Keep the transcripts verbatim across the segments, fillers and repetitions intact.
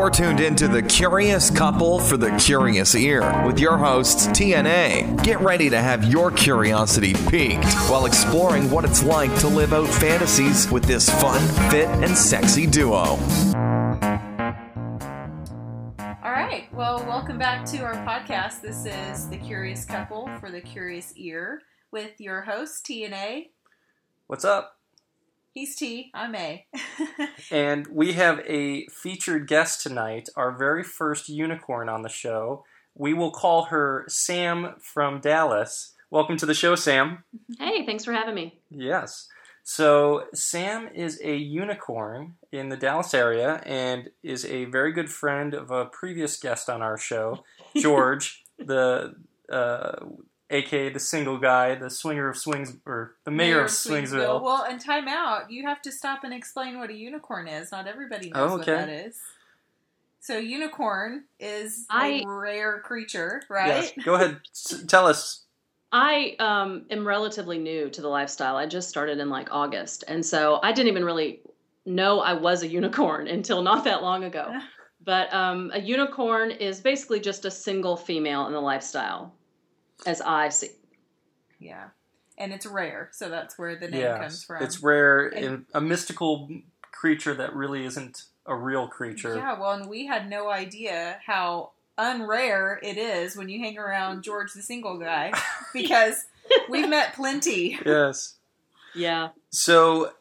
You're tuned into The Curious Couple for the Curious Ear with your hosts, T N A. Get ready to have your curiosity piqued while exploring what it's like to live out fantasies with this fun, fit, and sexy duo. All right. Well, welcome back to our podcast. This is The Curious Couple for the Curious Ear with your host, T N A. What's up? He's T, I'm A. And we have a featured guest tonight, our very first unicorn on the show. We will call her Sam from Dallas. Welcome to the show, Sam. Hey, thanks for having me. Yes. So Sam is a unicorn in the Dallas area and is a very good friend of a previous guest on our show, George, the... Uh, A K A the single guy, the swinger of swings, or the mayor, mayor of Swingsville. Swingsville. Well, and time out. You have to stop and explain what a unicorn is. Not everybody knows oh, okay. what that is. So unicorn is I, a rare creature, right? Yes. Go ahead. S- tell us. I um, am relatively new to the lifestyle. I just started in like August. And so I didn't even really know I was a unicorn until not that long ago. But um, a unicorn is basically just a single female in the lifestyle. As I see. Yeah. And it's rare, so that's where the name yes, comes from. It's rare, and a mystical creature that really isn't a real creature. Yeah, well, and we had no idea how unrare it is when you hang around George the single guy, because we've met plenty. Yes. Yeah. So,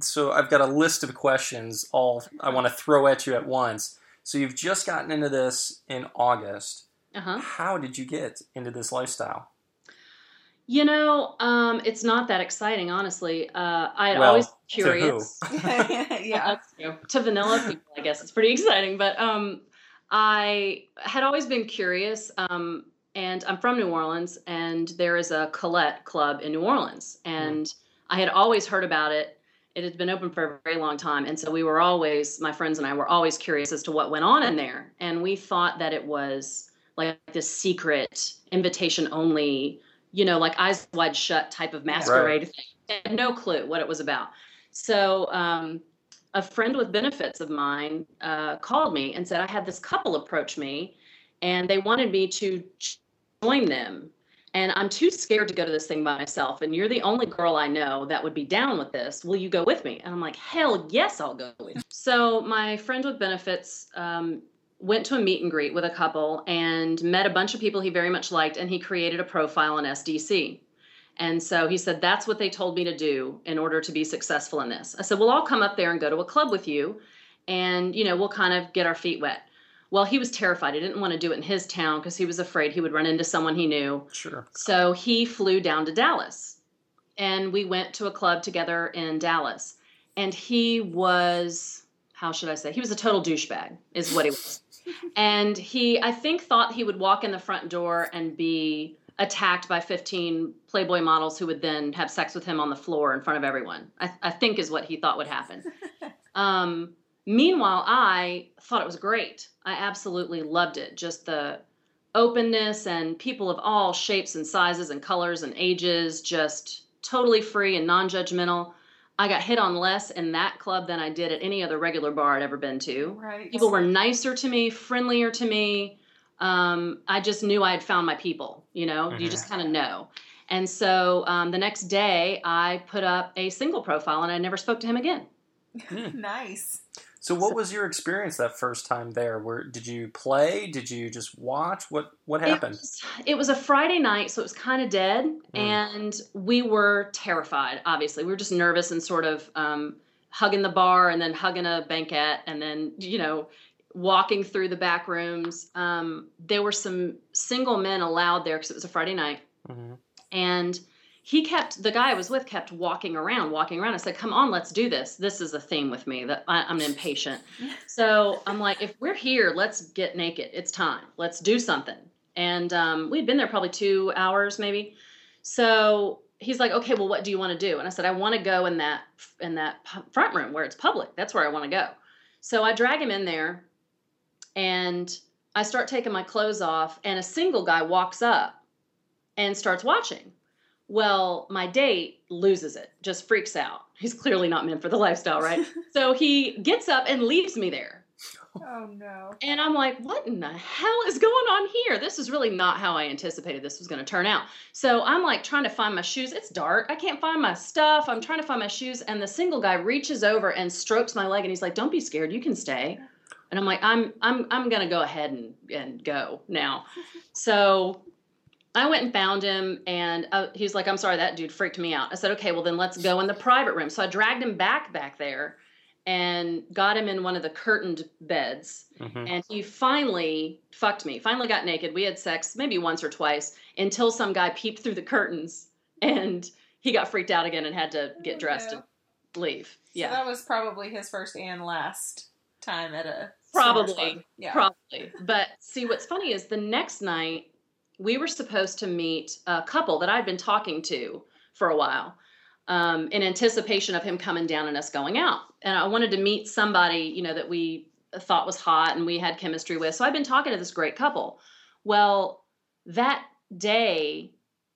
so I've got a list of questions all I want to throw at you at once. So you've just gotten into this in August. Uh-huh. How did you get into this lifestyle? You know, um, it's not that exciting, honestly. Uh, I'd well, always curious. To who? yeah, uh, to vanilla people, I guess it's pretty exciting. But um, I had always been curious, um, and I'm from New Orleans, and there is a Colette Club in New Orleans, and mm. I had always heard about it. It had been open for a very long time, and so we were always, my friends and I were always curious as to what went on in there, and we thought that it was like this secret invitation only, you know, like eyes wide shut type of masquerade right. thing. I had no clue what it was about. So um, a friend with benefits of mine uh, called me and said, I had this couple approach me and they wanted me to join them. And I'm too scared to go to this thing by myself. And you're the only girl I know that would be down with this. Will you go with me? And I'm like, hell yes, I'll go with you. So my friend with benefits, um, went to a meet and greet with a couple and met a bunch of people he very much liked, and he created a profile on S D C. And so he said, that's what they told me to do in order to be successful in this. I said, well, I'll come up there and go to a club with you, and, you know, we'll kind of get our feet wet. Well, he was terrified. He didn't want to do it in his town because he was afraid he would run into someone he knew. Sure. So he flew down to Dallas, and we went to a club together in Dallas. And he was, how should I say? He was a total douchebag is what he was. And he, I think, thought he would walk in the front door and be attacked by fifteen Playboy models who would then have sex with him on the floor in front of everyone, I, I think is what he thought would happen. Um, meanwhile, I thought it was great. I absolutely loved it. Just the openness and people of all shapes and sizes and colors and ages, just totally free and non-judgmental. I got hit on less in that club than I did at any other regular bar I'd ever been to. Right. People were nicer to me, friendlier to me. Um, I just knew I had found my people, you know, mm-hmm. you just kind of know. And so um, the next day I put up a single profile and I never spoke to him again. Hmm. Nice. So what was your experience that first time there? Where did you play? Did you just watch? What what happened? It was, it was a Friday night, so it was kind of dead, mm. and we were terrified, obviously. We were just nervous and sort of um, hugging the bar and then hugging a banquette and then, you know, walking through the back rooms. Um, there were some single men allowed there because it was a Friday night, mm-hmm. and he kept, the guy I was with kept walking around, walking around. I said, come on, let's do this. This is a theme with me that I, I'm impatient. So I'm like, if we're here, let's get naked. It's time. Let's do something. And um, we'd been there probably two hours maybe. So he's like, okay, well, what do you want to do? And I said, I want to go in that, in that front room where it's public. That's where I want to go. So I drag him in there and I start taking my clothes off, and a single guy walks up and starts watching. Well, my date loses it, just freaks out. He's clearly not meant for the lifestyle, right? So he gets up and leaves me there. Oh, no. And I'm like, what in the hell is going on here? This is really not how I anticipated this was going to turn out. So I'm like trying to find my shoes. It's dark. I can't find my stuff. I'm trying to find my shoes. And the single guy reaches over and strokes my leg. And he's like, don't be scared. You can stay. And I'm like, I'm I'm I'm going to go ahead and, and go now. So I went and found him. And uh, he's like, I'm sorry, that dude freaked me out. I said, okay, well, then let's go in the private room. So I dragged him back back there and got him in one of the curtained beds. Mm-hmm. And he finally fucked me, finally got naked. We had sex maybe once or twice until some guy peeped through the curtains and he got freaked out again and had to get dressed and leave. Yeah. So that was probably his first and last time at a... Probably, yeah. probably. But see, what's funny is the next night we were supposed to meet a couple that I'd been talking to for a while. Um, in anticipation of him coming down and us going out. And I wanted to meet somebody, you know, that we thought was hot and we had chemistry with. So I've been talking to this great couple. Well, that day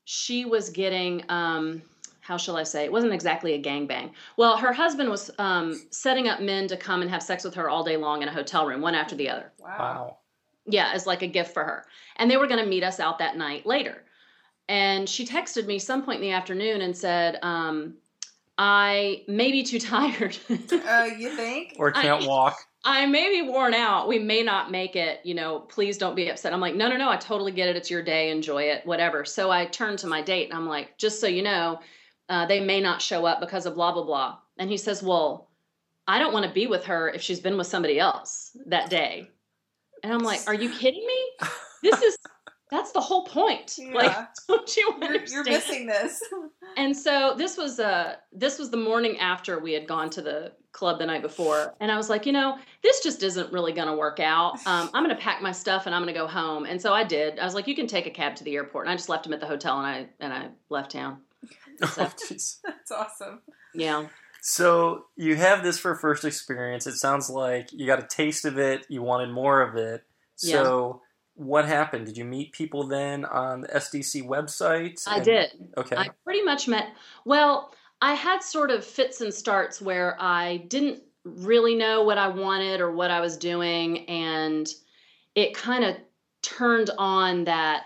she was getting, um, how shall I say? It wasn't exactly a gangbang. Well, her husband was um, setting up men to come and have sex with her all day long in a hotel room, one after the other. Wow. wow. Yeah, as like a gift for her. And they were going to meet us out that night later. And she texted me some point in the afternoon and said, um, I may be too tired. Oh, you think? Or can't I, walk. I may be worn out. We may not make it. You know, please don't be upset. I'm like, no, no, no. I totally get it. It's your day. Enjoy it. Whatever. So I turned to my date and I'm like, just so you know, uh, they may not show up because of blah, blah, blah. And he says, well, I don't want to be with her if she's been with somebody else that day. And I'm like, are you kidding me? This is... That's the whole point. Yeah. Like, don't you understand? You're, you're missing this. And so this was uh, this was the morning after we had gone to the club the night before. And I was like, you know, this just isn't really going to work out. Um, I'm going to pack my stuff and I'm going to go home. And so I did. I was like, you can take a cab to the airport. And I just left him at the hotel and I and I left town. So, oh, geez. That's awesome. Yeah. So you have this for first experience. It sounds like you got a taste of it. You wanted more of it. So... Yeah. What happened? Did you meet people then on the S D C website? And... I did. Okay. I pretty much met, well, I had sort of fits and starts where I didn't really know what I wanted or what I was doing. And it kind of turned on that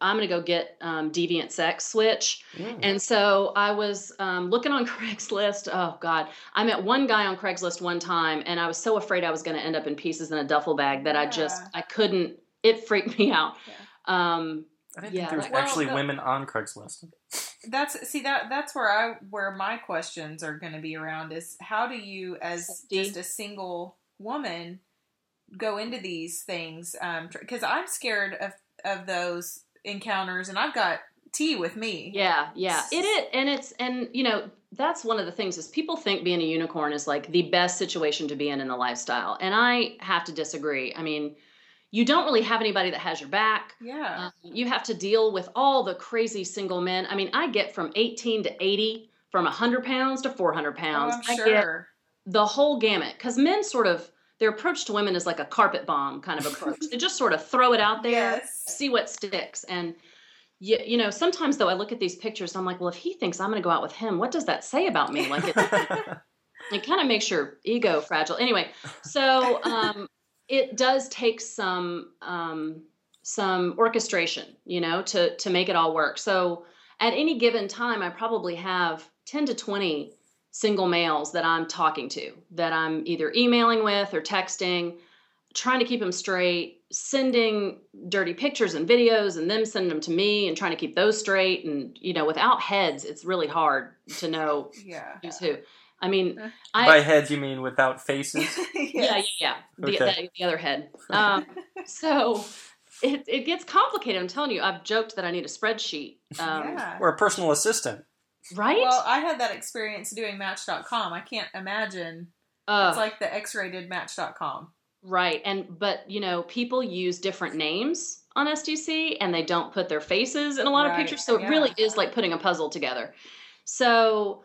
I'm going to go get um, deviant sex switch. Mm. And so I was um, looking on Craigslist. Oh, God. I met one guy on Craigslist one time, and I was so afraid I was going to end up in pieces in a duffel bag that yeah. I just, I couldn't. It freaked me out. Yeah. Um, I didn't yeah, think there was actually well, the, women on Craigslist. That's see that that's where I where my questions are going to be around is how do you as just a single woman go into these things? Because um, I'm scared of of those encounters, and I've got tea with me. Yeah, yeah. It is, and it's and you know that's one of the things is people think being a unicorn is like the best situation to be in in the lifestyle, and I have to disagree. I mean. You don't really have anybody that has your back. Yeah. Um, you have to deal with all the crazy single men. I mean, I get from eighteen to eighty, from one hundred pounds to four hundred pounds. Oh, I'm sure. I get the whole gamut. Because men sort of, their approach to women is like a carpet bomb kind of approach. They just sort of throw it out there, yes. see what sticks. And, you, you know, sometimes, though, I look at these pictures, I'm like, well, if he thinks I'm going to go out with him, what does that say about me? Like, it's, it kind of makes your ego fragile. Anyway, so... Um, It does take some um, some orchestration, you know, to to make it all work. So at any given time, I probably have ten to twenty single males that I'm talking to, that I'm either emailing with or texting, trying to keep them straight, sending dirty pictures and videos and them sending them to me and trying to keep those straight. And, you know, without heads, it's really hard to know yeah. who's who. I mean, I, by heads you mean without faces? yes. Yeah, yeah, yeah. The, okay. that, the other head. Um, so it it gets complicated. I'm telling you, I've joked that I need a spreadsheet um, yeah. or a personal assistant, right? Well, I had that experience doing Match dot com. I can't imagine. Uh, it's like the X-rated Match dot com, right? And but you know, people use different names on S D C, and they don't put their faces in a lot right. of pictures. So yeah. it really is like putting a puzzle together. So.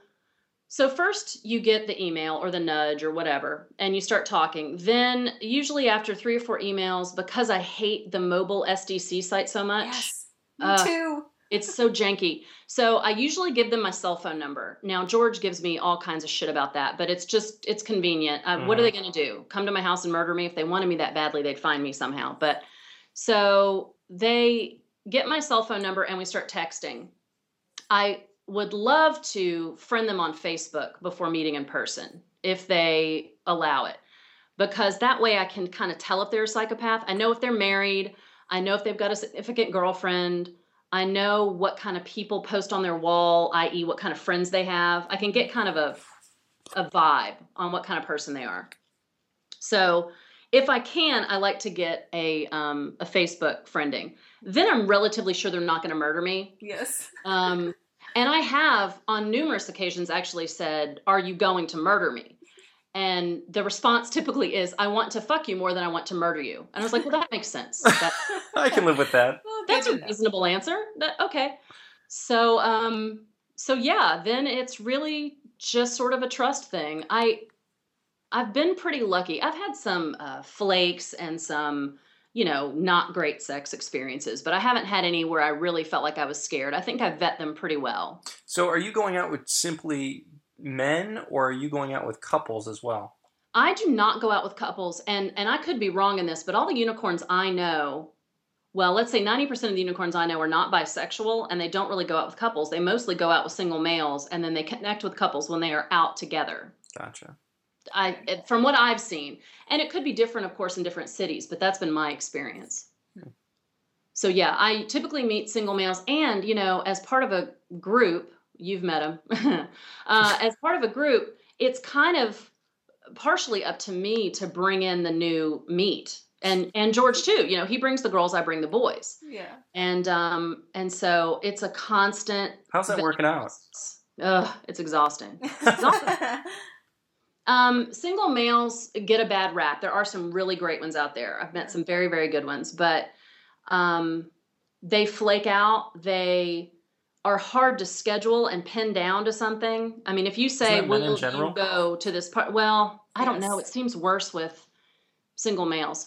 So first you get the email or the nudge or whatever, and you start talking. Then usually after three or four emails, because I hate the mobile S D C site so much. Yes, me uh, too. It's so janky. So I usually give them my cell phone number. Now, George gives me all kinds of shit about that, but it's just, it's convenient. Uh, mm. What are they going to do? Come to my house and murder me? If they wanted me that badly, they'd find me somehow. But so they get my cell phone number and we start texting. I would love to friend them on Facebook before meeting in person, if they allow it, because that way I can kind of tell if they're a psychopath. I know if they're married. I know if they've got a significant girlfriend. I know what kind of people post on their wall, that is what kind of friends they have. I can get kind of a a vibe on what kind of person they are. So if I can, I like to get a um, a Facebook friending. Then I'm relatively sure they're not going to murder me. Yes. um, and I have on numerous occasions actually said, "Are you going to murder me?" And the response typically is, "I want to fuck you more than I want to murder you." And I was like, well, that makes sense. That, I can live with that. Well, that's a reasonable answer. That, okay. So, um, so yeah, then it's really just sort of a trust thing. I, I've been pretty lucky. I've had some uh, flakes and some, you know, not great sex experiences, but I haven't had any where I really felt like I was scared. I think I vet them pretty well. So are you going out with simply men, or are you going out with couples as well? I do not go out with couples, and and I could be wrong in this, but all the unicorns I know, well, let's say ninety percent of the unicorns I know are not bisexual, and they don't really go out with couples. They mostly go out with single males, and then they connect with couples when they are out together. Gotcha. I, from what I've seen, and it could be different, of course, in different cities, but that's been my experience. Hmm. So yeah, I typically meet single males, and you know, as part of a group. You've met them. uh, as part of a group, it's kind of partially up to me to bring in the new meat. And and George, too. You know, he brings the girls, I bring the boys. Yeah. And um and so it's a constant... How's that working out? Ugh, it's exhausting. Exhausting. um, single males get a bad rap. There are some really great ones out there. I've met some very, very good ones. But um, they flake out. They... are hard to schedule and pin down to something. I mean, if you say, will you go to this part? Well, I yes. don't know. It seems worse with single males.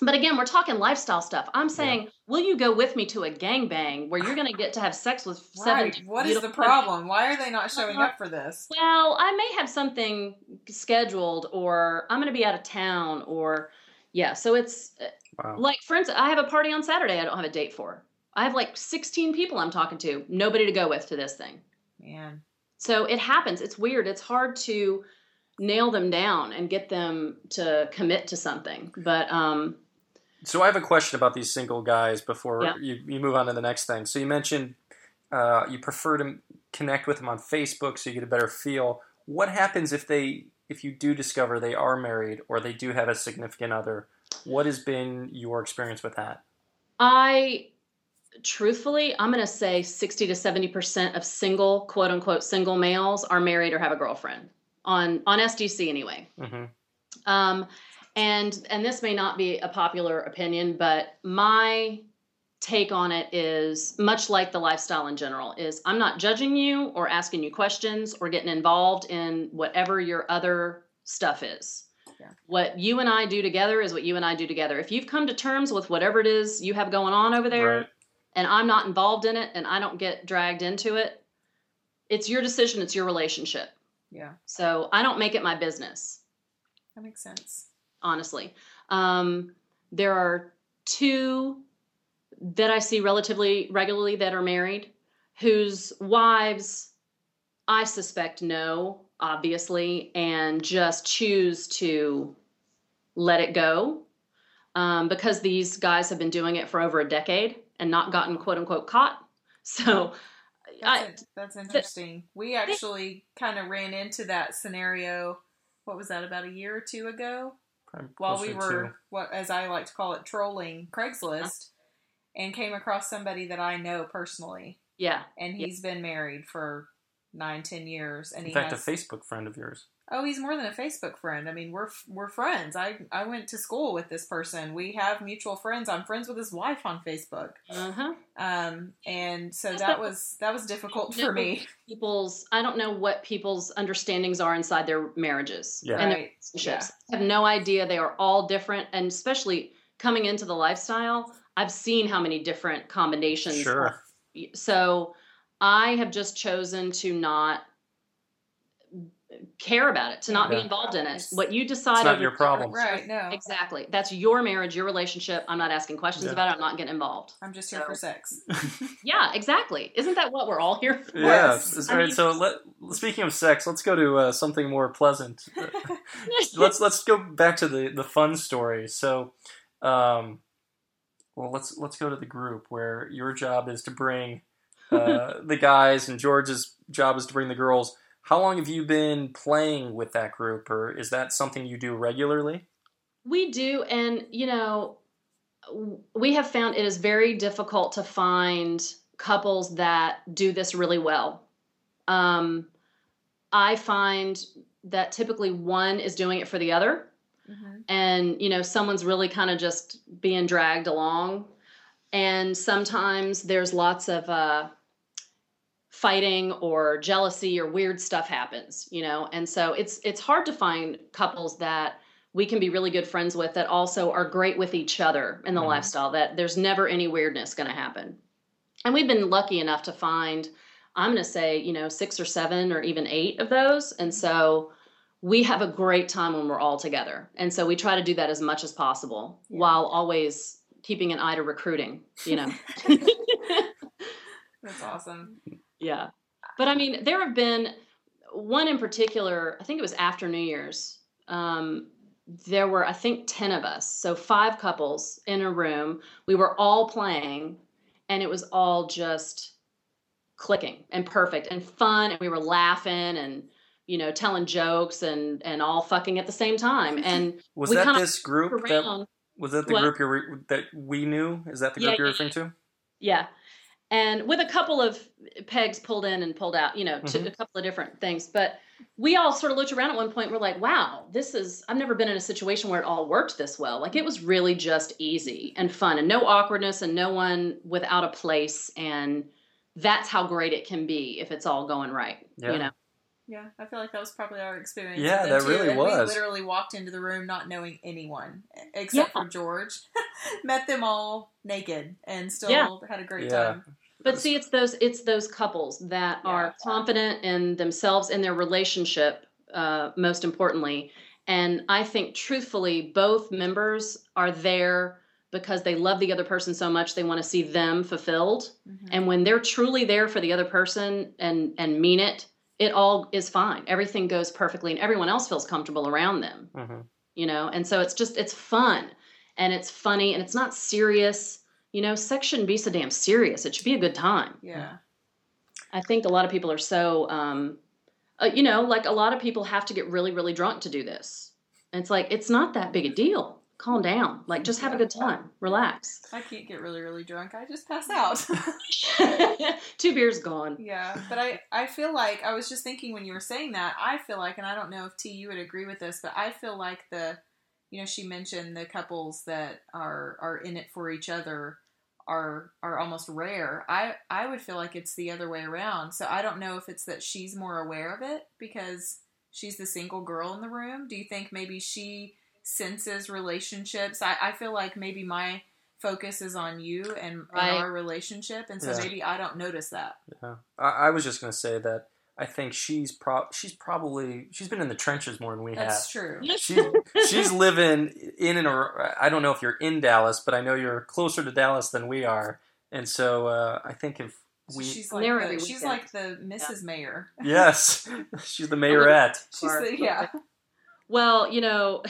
But again, we're talking lifestyle stuff. I'm saying, yeah. will you go with me to a gangbang where you're going to get to have sex with right. seven? What is the problem? Women? Why are they not showing uh-huh. up for this? Well, I may have something scheduled, or I'm going to be out of town, or yeah. So it's wow. like, for instance, I have a party on Saturday I don't have a date for. I have like sixteen people I'm talking to, nobody to go with to this thing. Man. So it happens. It's weird. It's hard to nail them down and get them to commit to something. But um, so I have a question about these single guys before yeah. you, you move on to the next thing. So you mentioned uh, you prefer to connect with them on Facebook so you get a better feel. What happens if they, if you do discover they are married or they do have a significant other? What has been your experience with that? I... Truthfully, I'm going to say sixty to seventy percent of single, quote unquote, single males are married or have a girlfriend on, on S D C anyway. Mm-hmm. Um, and, and this may not be a popular opinion, but my take on it is much like the lifestyle in general is I'm not judging you or asking you questions or getting involved in whatever your other stuff is. Yeah. What you and I do together is what you and I do together. If you've come to terms with whatever it is you have going on over there, right. and I'm not involved in it, and I don't get dragged into it, it's your decision. It's your relationship. Yeah. So I don't make it my business. That makes sense. Honestly. Um, there are two that I see relatively regularly that are married, whose wives I suspect know, obviously, and just choose to let it go um, because these guys have been doing it for over a decade. And not gotten, quote unquote, caught. So that's, I, that's interesting. That, we actually kind of ran into that scenario. What was that, about a year or two ago? While we were, to. what as I like to call it, trolling Craigslist, yeah. and came across somebody that I know personally. Yeah. And he's yeah. been married for nine, ten years. And in he fact, has, a Facebook friend of yours. Oh, he's more than a Facebook friend. I mean, we're we're friends. I, I went to school with this person. We have mutual friends. I'm friends with his wife on Facebook. Uh-huh. Um, and so that was that was difficult for me. People's I don't know what people's understandings are inside their marriages yeah. and their relationships. Yeah. I have no idea. They are all different, and especially coming into the lifestyle, I've seen how many different combinations sure. So I have just chosen to not care about it, to not yeah. be involved in it. What you decide. It's not your problem. Right, no. Exactly. That's your marriage, your relationship. I'm not asking questions yeah. about it. I'm not getting involved. I'm just here so. for sex. Yeah, exactly. Isn't that what we're all here for? Yeah. All right. Mean, so let, speaking of sex, let's go to uh, something more pleasant. let's let's go back to the, the fun story. So, um, well, let's let's go to the group where your job is to bring uh, the guys and George's job is to bring the girls. How long have you been playing with that group, or is that something you do regularly? We do, and, you know, we have found it is very difficult to find couples that do this really well. Um, I find that typically one is doing it for the other, mm-hmm. and, you know, someone's really kind of just being dragged along, and sometimes there's lots of... Uh, fighting or jealousy or weird stuff happens, you know? And so it's, it's hard to find couples that we can be really good friends with that also are great with each other in the mm-hmm. lifestyle, that there's never any weirdness going to happen. And we've been lucky enough to find, I'm going to say, you know, six or seven or even eight of those. And so we have a great time when we're all together. And so we try to do that as much as possible yeah. while always keeping an eye to recruiting, you know? That's awesome. Yeah. But I mean, there have been one in particular, I think it was after New Year's. Um, there were, I think, ten of us. So five couples in a room. We were all playing and it was all just clicking and perfect and fun. And we were laughing and, you know, telling jokes and, and all fucking at the same time. And was we that this group? That, was that the what? group you're, that we knew? Is that the group yeah, you're referring to? Yeah. And with a couple of pegs pulled in and pulled out, you know, to mm-hmm. a couple of different things. But we all sort of looked around at one point. We're like, wow, this is, I've never been in a situation where it all worked this well. Like it was really just easy and fun and no awkwardness and no one without a place. And that's how great it can be if it's all going right, yeah. you know? Yeah. I feel like that was probably our experience. Yeah, that too. really and was. We literally walked into the room not knowing anyone except yeah. for George. Met them all naked and still yeah. had a great yeah. time. But see, it's those it's those couples that yeah. are confident in themselves and their relationship, uh, most importantly. And I think, truthfully, both members are there because they love the other person so much they want to see them fulfilled. Mm-hmm. And when they're truly there for the other person and, and mean it, it all is fine. Everything goes perfectly, and everyone else feels comfortable around them. Mm-hmm. You know, and so it's just it's fun, and it's funny, and it's not serious. You know, sex shouldn't be so damn serious. It should be a good time. Yeah. I think a lot of people are so, um, uh, you know, like a lot of people have to get really, really drunk to do this. And it's like, it's not that big a deal. Calm down. Like, just have a good time. Relax. I can't get really, really drunk. I just pass out. Two beers gone. Yeah. But I, I feel like, I was just thinking when you were saying that, I feel like, and I don't know if T, you would agree with this, but I feel like the, you know, she mentioned the couples that are, are in it for each other are are almost rare. I, I would feel like it's the other way around. So I don't know if it's that she's more aware of it because she's the single girl in the room. Do you think maybe she senses relationships? I, I feel like maybe my focus is on you and, right. and our relationship, and so yeah. maybe I don't notice that. Yeah, I, I was just going to say that I think she's pro- she's probably she's been in the trenches more than we That's have. That's true. She, she's living in and around, I don't know if you're in Dallas, but I know you're closer to Dallas than we are, and so uh, I think if we she's like the, she's like the Missus Yeah. Mayor. Yes, she's the mayorette. She's the, yeah. Well, you know,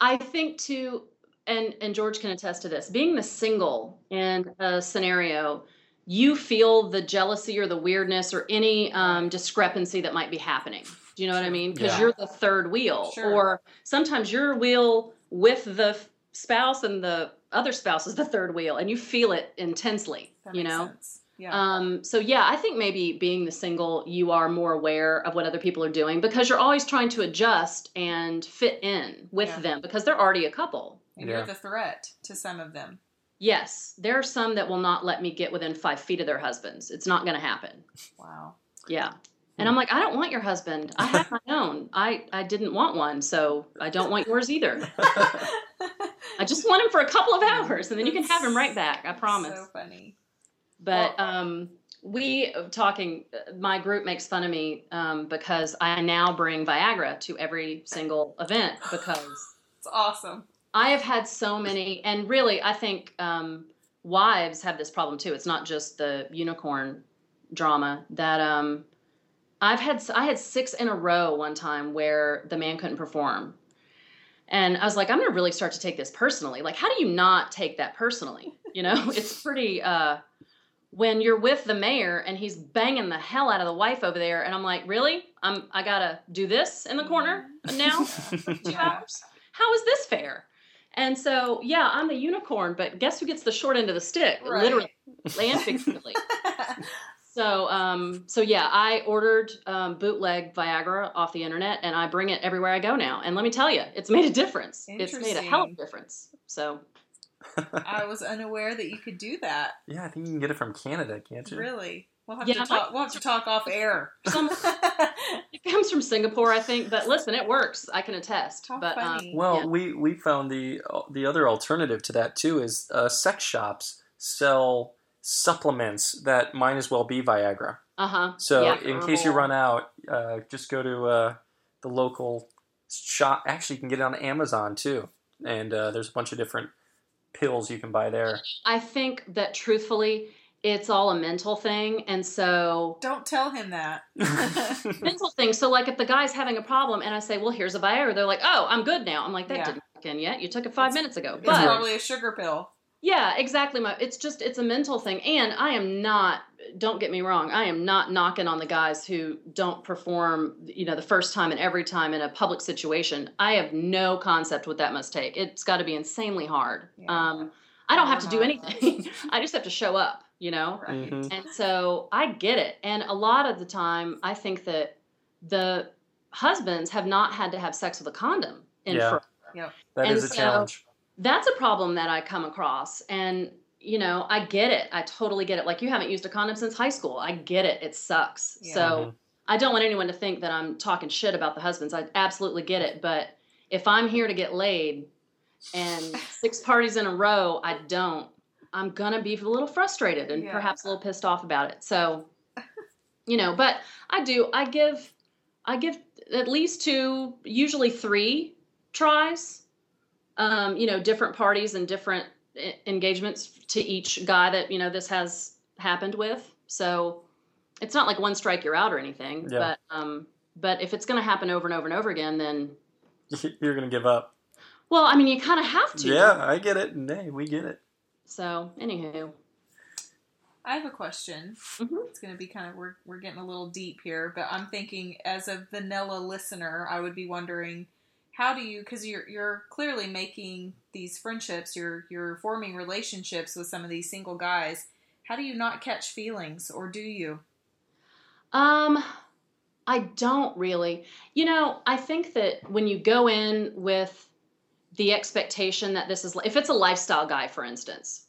I think too, and and George can attest to this. Being the single in a scenario. You feel the jealousy or the weirdness or any um, discrepancy that might be happening. Do you know what I mean? Because yeah. you're the third wheel. Sure. Or sometimes your wheel with the f- spouse and the other spouse is the third wheel, and you feel it intensely, that you makes know? Sense. Yeah. Um, so, yeah, I think maybe being the single, you are more aware of what other people are doing because you're always trying to adjust and fit in with yeah. them because they're already a couple. And yeah. you're the threat to some of them. Yes, there are some that will not let me get within five feet of their husbands. It's not going to happen. Wow. Yeah. And I'm like, I don't want your husband. I have my own. I, I didn't want one, so I don't want yours either. I just want him for a couple of hours, and then you can have him right back. I promise. So funny. But um, we talking, my group makes fun of me um, because I now bring Viagra to every single event because it's awesome. I have had so many, and really, I think um, wives have this problem too. It's not just the unicorn drama that um, I've had. I had six in a row one time where the man couldn't perform. And I was like, I'm going to really start to take this personally. Like, how do you not take that personally? You know, it's pretty, uh, when you're with the mayor and he's banging the hell out of the wife over there. And I'm like, really? I'm, I got to do this in the corner now? For two hours? How is this fair? And so, yeah, I'm the unicorn, but guess who gets the short end of the stick? Right. Literally. Land figuratively. So, um, so yeah, I ordered um, bootleg Viagra off the internet, and I bring it everywhere I go now. And let me tell you, it's made a difference. It's made a hell of a difference. So, I was unaware that you could do that. Yeah, I think you can get it from Canada, can't you? Really? We'll have yeah, to talk. We'll have to talk off air. Some, it comes from Singapore, I think. But listen, it works. I can attest. How but funny. Um, well, yeah. we we found the the other alternative to that too is uh, sex shops sell supplements that might as well be Viagra. Uh-huh. So yeah, in case you run out, uh, just go to uh, the local shop. Actually, you can get it on Amazon too. And uh, there's a bunch of different pills you can buy there. I think that truthfully, it's all a mental thing. And so... Don't tell him that. Mental thing. So like if the guy's having a problem and I say, well, here's a Viagra, they're like, oh, I'm good now. I'm like, that yeah. didn't kick in yet. You took it five it's, minutes ago. It's but, probably a sugar pill. Yeah, exactly. My, it's just, it's a mental thing. And I am not, don't get me wrong, I am not knocking on the guys who don't perform, you know, the first time and every time in a public situation. I have no concept what that must take. It's got to be insanely hard. Yeah. Um, I don't have to do anything. I just have to show up, you know? Right. Mm-hmm. And so I get it. And a lot of the time, I think that the husbands have not had to have sex with a condom in yeah. forever. Yeah, that and is a so, challenge. That's a problem that I come across, and, you know, I get it. I totally get it. Like, you haven't used a condom since high school. I get it. It sucks. Yeah. So mm-hmm. I don't want anyone to think that I'm talking shit about the husbands. I absolutely get it. But if I'm here to get laid and six parties in a row, I don't, I'm going to be a little frustrated and yeah. perhaps a little pissed off about it. So, you know, but I do, I give, I give at least two, usually three tries. Um, you know, different parties and different engagements to each guy that, you know, this has happened with. So it's not like one strike, you're out or anything, yeah. but, um, but if it's going to happen over and over and over again, then you're going to give up. Well, I mean, you kind of have to. Yeah, I get it. Nay, we get it. So anywho, I have a question. Mm-hmm. It's going to be kind of, we're, we're getting a little deep here, but I'm thinking as a vanilla listener, I would be wondering, how do you, because you're, you're clearly making these friendships, you're, you're forming relationships with some of these single guys. How do you not catch feelings, or do you? Um, I don't really. You know, I think that when you go in with the expectation that this is, if it's a lifestyle guy, for instance,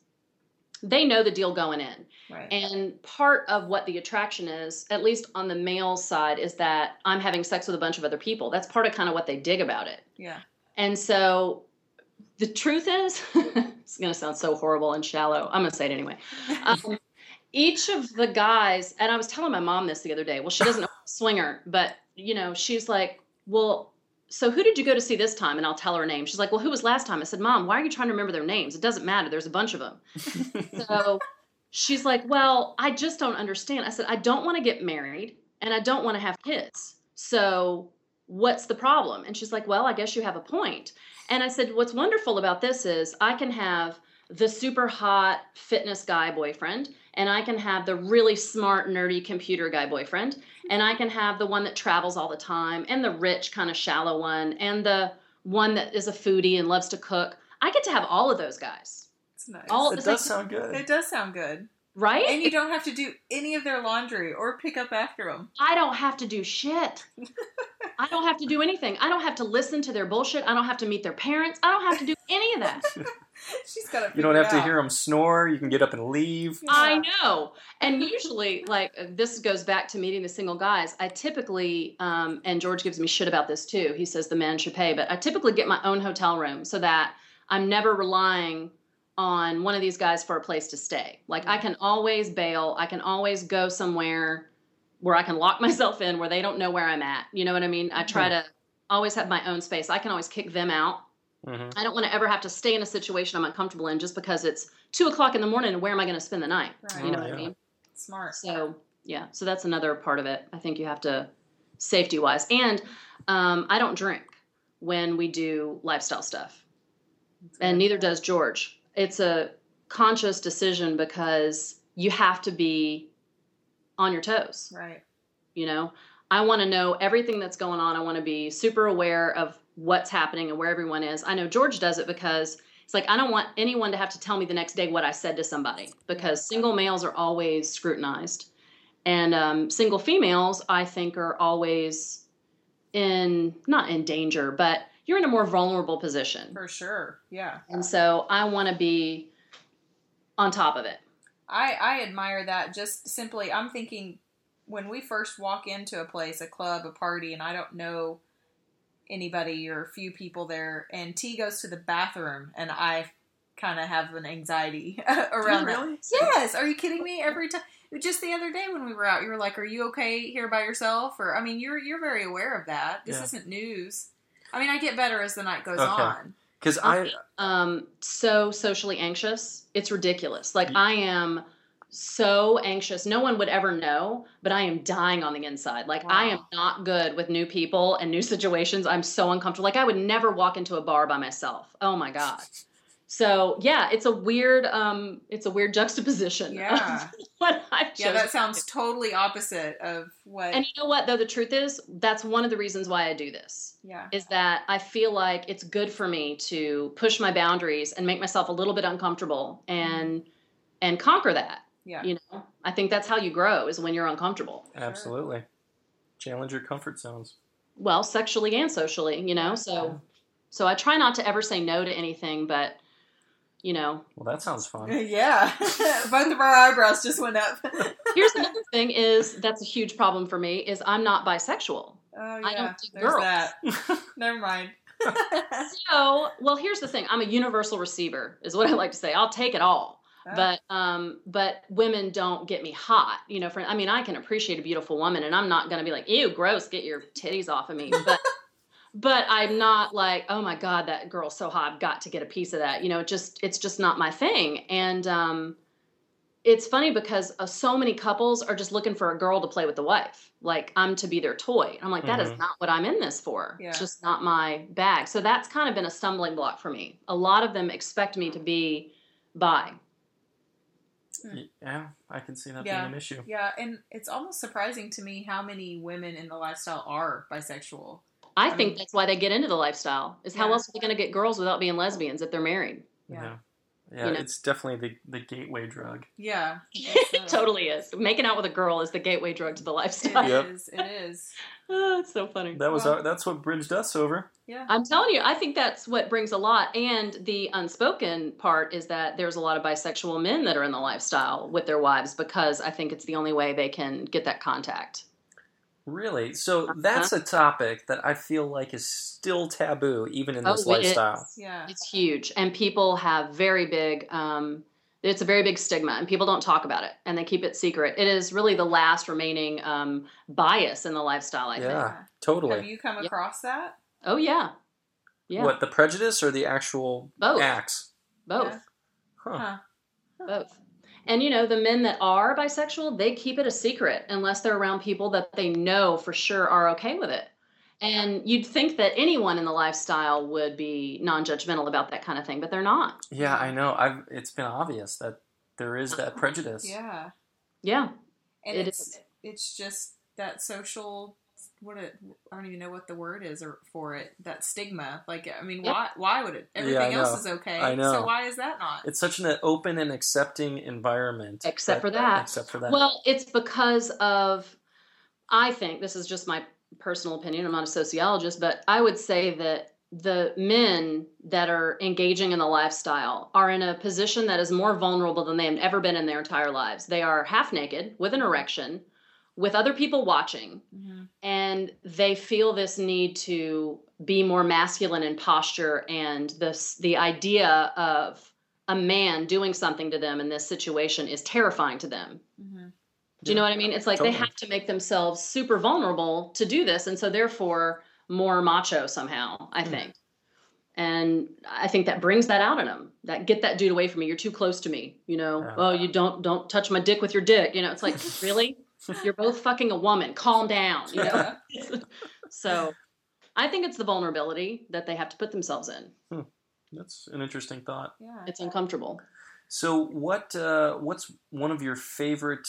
they know the deal going in. Right. And part of what the attraction is, at least on the male side, is that I'm having sex with a bunch of other people. That's part of kind of what they dig about it. Yeah. And so the truth is, it's going to sound so horrible and shallow. I'm going to say it anyway. Um, each of the guys, and I was telling my mom this the other day. Well, she doesn't know I'm a swinger, but, you know, she's like, well, so who did you go to see this time? And I'll tell her name. She's like, well, who was last time? I said, Mom, why are you trying to remember their names? It doesn't matter. There's a bunch of them. So she's like, well, I just don't understand. I said, I don't want to get married and I don't want to have kids. So what's the problem? And she's like, well, I guess you have a point. And I said, what's wonderful about this is I can have the super hot fitness guy boyfriend, and I can have the really smart, nerdy computer guy boyfriend, and I can have the one that travels all the time, and the rich kind of shallow one, and the one that is a foodie and loves to cook. I get to have all of those guys. It's nice. All, it it's does like, sound good. It does sound good. Right? And you don't have to do any of their laundry or pick up after them. I don't have to do shit. I don't have to do anything. I don't have to listen to their bullshit. I don't have to meet their parents. I don't have to do any of that. She's got to You don't have out. to hear them snore. You can get up and leave. Yeah. I know. And usually, like, this goes back to meeting the single guys. I typically, um, and George gives me shit about this too. He says the man should pay, but I typically get my own hotel room so that I'm never relying on one of these guys for a place to stay. Like, I can always bail. I can always go somewhere where I can lock myself in, where they don't know where I'm at. You know what I mean? I try to always have my own space. I can always kick them out. Mm-hmm. I don't want to ever have to stay in a situation I'm uncomfortable in just because it's two o'clock in the morning and where am I going to spend the night? Right. You know oh, what yeah. I mean? Smart. So, yeah. So that's another part of it. I think you have to, safety wise. And um, I don't drink when we do lifestyle stuff. And neither does George. It's a conscious decision because you have to be on your toes. Right. You know, I want to know everything that's going on. I want to be super aware of what's happening and where everyone is. I know George does it because it's like, I don't want anyone to have to tell me the next day what I said to somebody, because single males are always scrutinized, and um, single females, I think, are always in, not in danger, but you're in a more vulnerable position. For sure. Yeah. And so I want to be on top of it. I, I admire that. Just simply, I'm thinking when we first walk into a place, a club, a party, and I don't know anybody or few people there, and T goes to the bathroom, and I kind of have an anxiety around that. Really? Yes, are you kidding me? Every time, just the other day when we were out, you were like, "Are you okay here by yourself?" Or, I mean, you're you're very aware of that. This yeah. isn't news. I mean, I get better as the night goes okay. on. Because I um so socially anxious, it's ridiculous. Like, I am so anxious. No one would ever know, but I am dying on the inside. Like, wow. I am not good with new people and new situations. I'm so uncomfortable. Like, I would never walk into a bar by myself. Oh my God. So yeah, it's a weird, um, it's a weird juxtaposition. Yeah. Of what I've chosen. Yeah. That sounds totally opposite of what, and you know what though? The truth is that's one of the reasons why I do this. Yeah. Is that I feel like it's good for me to push my boundaries and make myself a little bit uncomfortable and, mm-hmm. and conquer that. Yeah. You know, I think that's how you grow, is when you're uncomfortable. Absolutely. Challenge your comfort zones. Well, sexually and socially, you know, so, yeah. so I try not to ever say no to anything, but you know. Well, that sounds fun. Yeah. Both of our eyebrows just went up. Here's another thing is that's a huge problem for me is I'm not bisexual. Oh yeah. I don't do girls. That. Never mind. So, well, here's the thing. I'm a universal receiver is what I like to say. I'll take it all. But, um, but women don't get me hot, you know, for, I mean, I can appreciate a beautiful woman, and I'm not going to be like, ew, gross, get your titties off of me. But, but I'm not like, oh my God, that girl's so hot. I've got to get a piece of that. You know, it just, it's just not my thing. And, um, it's funny because uh, so many couples are just looking for a girl to play with the wife. Like, I'm to be their toy. I'm like, that mm-hmm. is not what I'm in this for. Yeah. It's just not my bag. So that's kind of been a stumbling block for me. A lot of them expect me to be bi. Yeah, I can see that yeah. being an issue. Yeah, and it's almost surprising to me how many women in the lifestyle are bisexual. I, I think mean, that's why they get into the lifestyle. Is yeah. how else are they going to get girls without being lesbians if they're married? Yeah, yeah, yeah you know? It's definitely the the gateway drug. Yeah, it totally is. Making out with a girl is the gateway drug to the lifestyle. It yep. is. It is. Oh, it's so funny. That was wow. our, that's what bridged us over. Yeah, I'm telling you, I think that's what brings a lot. And the unspoken part is that there's a lot of bisexual men that are in the lifestyle with their wives, because I think it's the only way they can get that contact. Really? So uh-huh. that's a topic that I feel like is still taboo, even in this oh, lifestyle. It's, yeah, it's huge, and people have very big. Um, It's a very big stigma, and people don't talk about it, and they keep it secret. It is really the last remaining um, bias in the lifestyle, I yeah, think. Yeah, totally. Have you come yep. across that? Oh, yeah. yeah. What, the prejudice or the actual Both. acts? Both. Yeah. Huh. Huh. Both. And, you know, the men that are bisexual, they keep it a secret unless they're around people that they know for sure are okay with it. And you'd think that anyone in the lifestyle would be non-judgmental about that kind of thing, but they're not. Yeah, I know. I've, it's been obvious that there is that prejudice. Yeah. Yeah. And it it's, is. It's just that social, what it, I don't even know what the word is or for it, that stigma. Like, I mean, yep. why Why would it, everything yeah, else is okay. I know. So why is that not? It's such an open and accepting environment. Except that, for that. Except for that. Well, it's because of, I think, this is just my personal opinion, I'm not a sociologist, but I would say that the men that are engaging in the lifestyle are in a position that is more vulnerable than they have ever been in their entire lives. They are half naked with an erection, with other people watching, mm-hmm. and they feel this need to be more masculine in posture, and this the idea of a man doing something to them in this situation is terrifying to them. Mm-hmm. Do you know what I mean? It's like totally. They have to make themselves super vulnerable to do this. And so therefore more macho somehow, I mm-hmm. think. And I think that brings that out in them, that get that dude away from me. You're too close to me. You know, yeah. oh, you don't, don't touch my dick with your dick. You know, it's like, really? You're both fucking a woman. Calm down. You know? So I think it's the vulnerability that they have to put themselves in. Hmm. That's an interesting thought. Yeah, it's uncomfortable. So what, uh, what's one of your favorite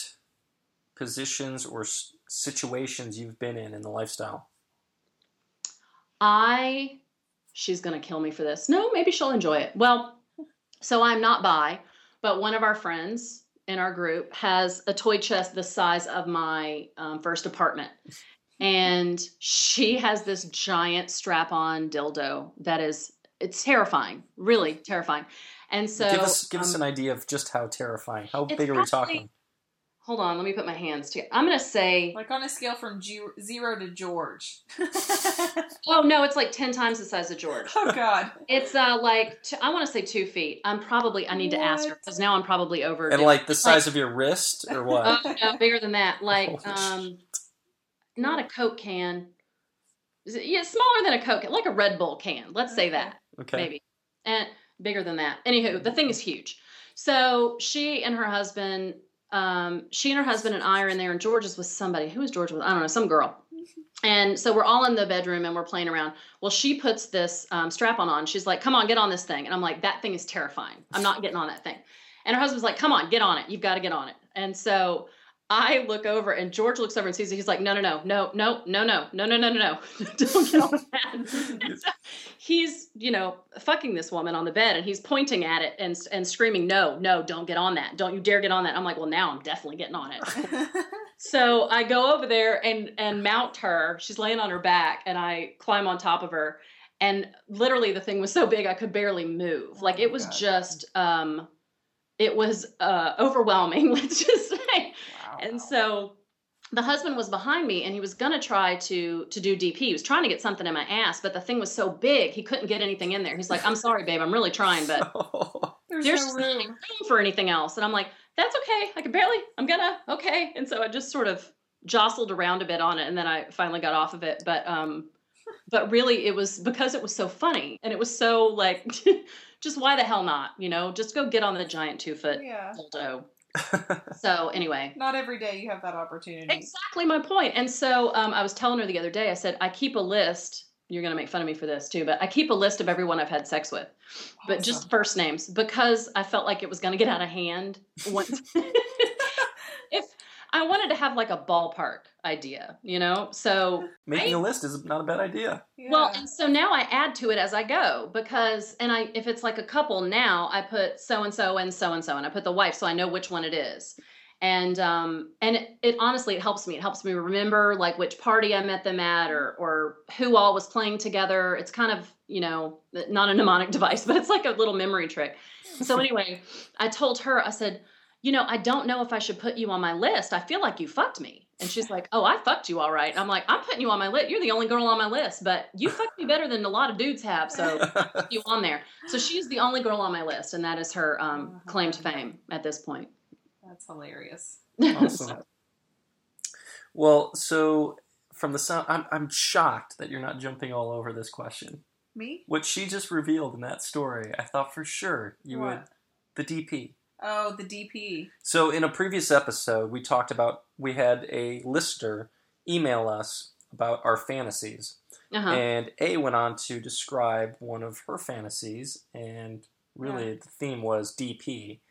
positions or s- situations you've been in, in the lifestyle? I... She's going to kill me for this. No, maybe she'll enjoy it. Well, so I'm not bi, but one of our friends in our group has a toy chest the size of my um, first apartment. And she has this giant strap-on dildo that is, it's terrifying, really terrifying. And so... Give us, give um, us an idea of just how terrifying. How big are we talking? Hold on, let me put my hands together. I'm going to say... Like on a scale from G- zero to George. Oh, no, it's like ten times the size of George. Oh, God. It's uh, like, t- I want to say two feet. I'm probably, I need what? to ask her, because now I'm probably over... And like the size like, of your wrist, or what? Oh, no, bigger than that. Like, um, not a Coke can. Is it, yeah, smaller than a Coke can. Like a Red Bull can. Let's okay. say that. Okay. Maybe. And bigger than that. Anywho, the thing is huge. So she and her husband... Um, she and her husband and I are in there, and George is with somebody. Who is George with? I don't know, some girl. And so we're all in the bedroom and we're playing around. Well, she puts this um, strap-on on. She's like, come on, get on this thing. And I'm like, that thing is terrifying. I'm not getting on that thing. And her husband's like, come on, get on it. You've got to get on it. And so I look over and George looks over and sees it. He's like, no, no, no, no, no, no, no, no, no, no, no, no. Don't get on that. So he's, you know, fucking this woman on the bed and he's pointing at it and and screaming, no, no, don't get on that. Don't you dare get on that. I'm like, well, now I'm definitely getting on it. So I go over there and and mount her. She's laying on her back and I climb on top of her. And literally the thing was so big I could barely move. Like it was God. just, um, it was uh, overwhelming, let's just say. And so the husband was behind me and he was going to try to, to do D P. He was trying to get something in my ass, but the thing was so big, he couldn't get anything in there. He's like, I'm sorry, babe. I'm really trying, but oh, there's, there's no room. room for anything else. And I'm like, that's okay. I can barely, I'm gonna, okay. And so I just sort of jostled around a bit on it. And then I finally got off of it. But, um, but really it was because it was so funny and it was so like, just why the hell not, you know, just go get on the giant two foot yeah. dildo. So anyway, not every day you have that opportunity. Exactly my point. And so um, I was telling her the other day, I said, I keep a list. You're going to make fun of me for this too, but I keep a list of everyone I've had sex with, awesome. But just first names, because I felt like it was going to get out of hand. Once. If I wanted to have like a ballpark idea, you know, so making I, a list is not a bad idea. Yeah. Well, and so now I add to it as I go because, and I, if it's like a couple now I put so-and-so and so-and-so and I put the wife, so I know which one it is. And, um, and it, it honestly, it helps me. It helps me remember like which party I met them at or, or who all was playing together. It's kind of, you know, not a mnemonic device, but it's like a little memory trick. So anyway, I told her, I said, you know, I don't know if I should put you on my list. I feel like you fucked me. And she's like, oh, I fucked you all right. And I'm like, I'm putting you on my list. You're the only girl on my list, but you fucked me better than a lot of dudes have. So I put you on there. So she's the only girl on my list. And that is her um, claim to fame at this point. That's hilarious. Awesome. so. Well, so from the sound, I'm, I'm shocked that you're not jumping all over this question. Me? What she just revealed in that story, I thought for sure you what? would, the D P. Oh, the D P. So in a previous episode, we talked about, we had a listener email us about our fantasies. Uh-huh. And A went on to describe one of her fantasies, and really yeah. the theme was D P.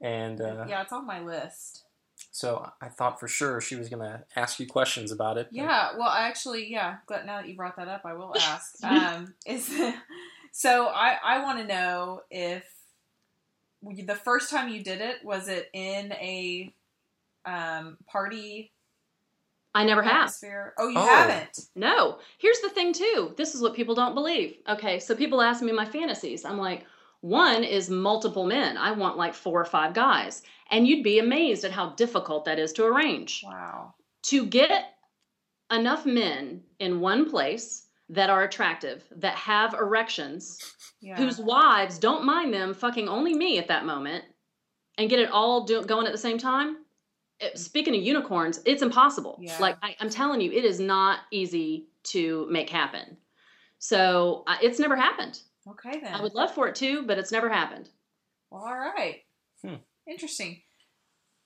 And uh, yeah, it's on my list. So I thought for sure she was going to ask you questions about it. Yeah, well, actually, yeah, now that you brought that up, I will ask. um, is So I, I want to know if, the first time you did it, was it in a um, party? I never atmosphere? have. Oh, you oh. haven't? No. Here's the thing, too. This is what people don't believe. Okay, so people ask me my fantasies. I'm like, one is multiple men. I want like four or five guys. And you'd be amazed at how difficult that is to arrange. Wow. To get enough men in one place that are attractive, that have erections, yeah. whose wives don't mind them fucking only me at that moment, and get it all do- going at the same time. It, speaking of unicorns, it's impossible. Yeah. Like I, I'm telling you, it is not easy to make happen. So uh, it's never happened. Okay, then. I would love for it to, but it's never happened. Well, all right. Hmm. Interesting.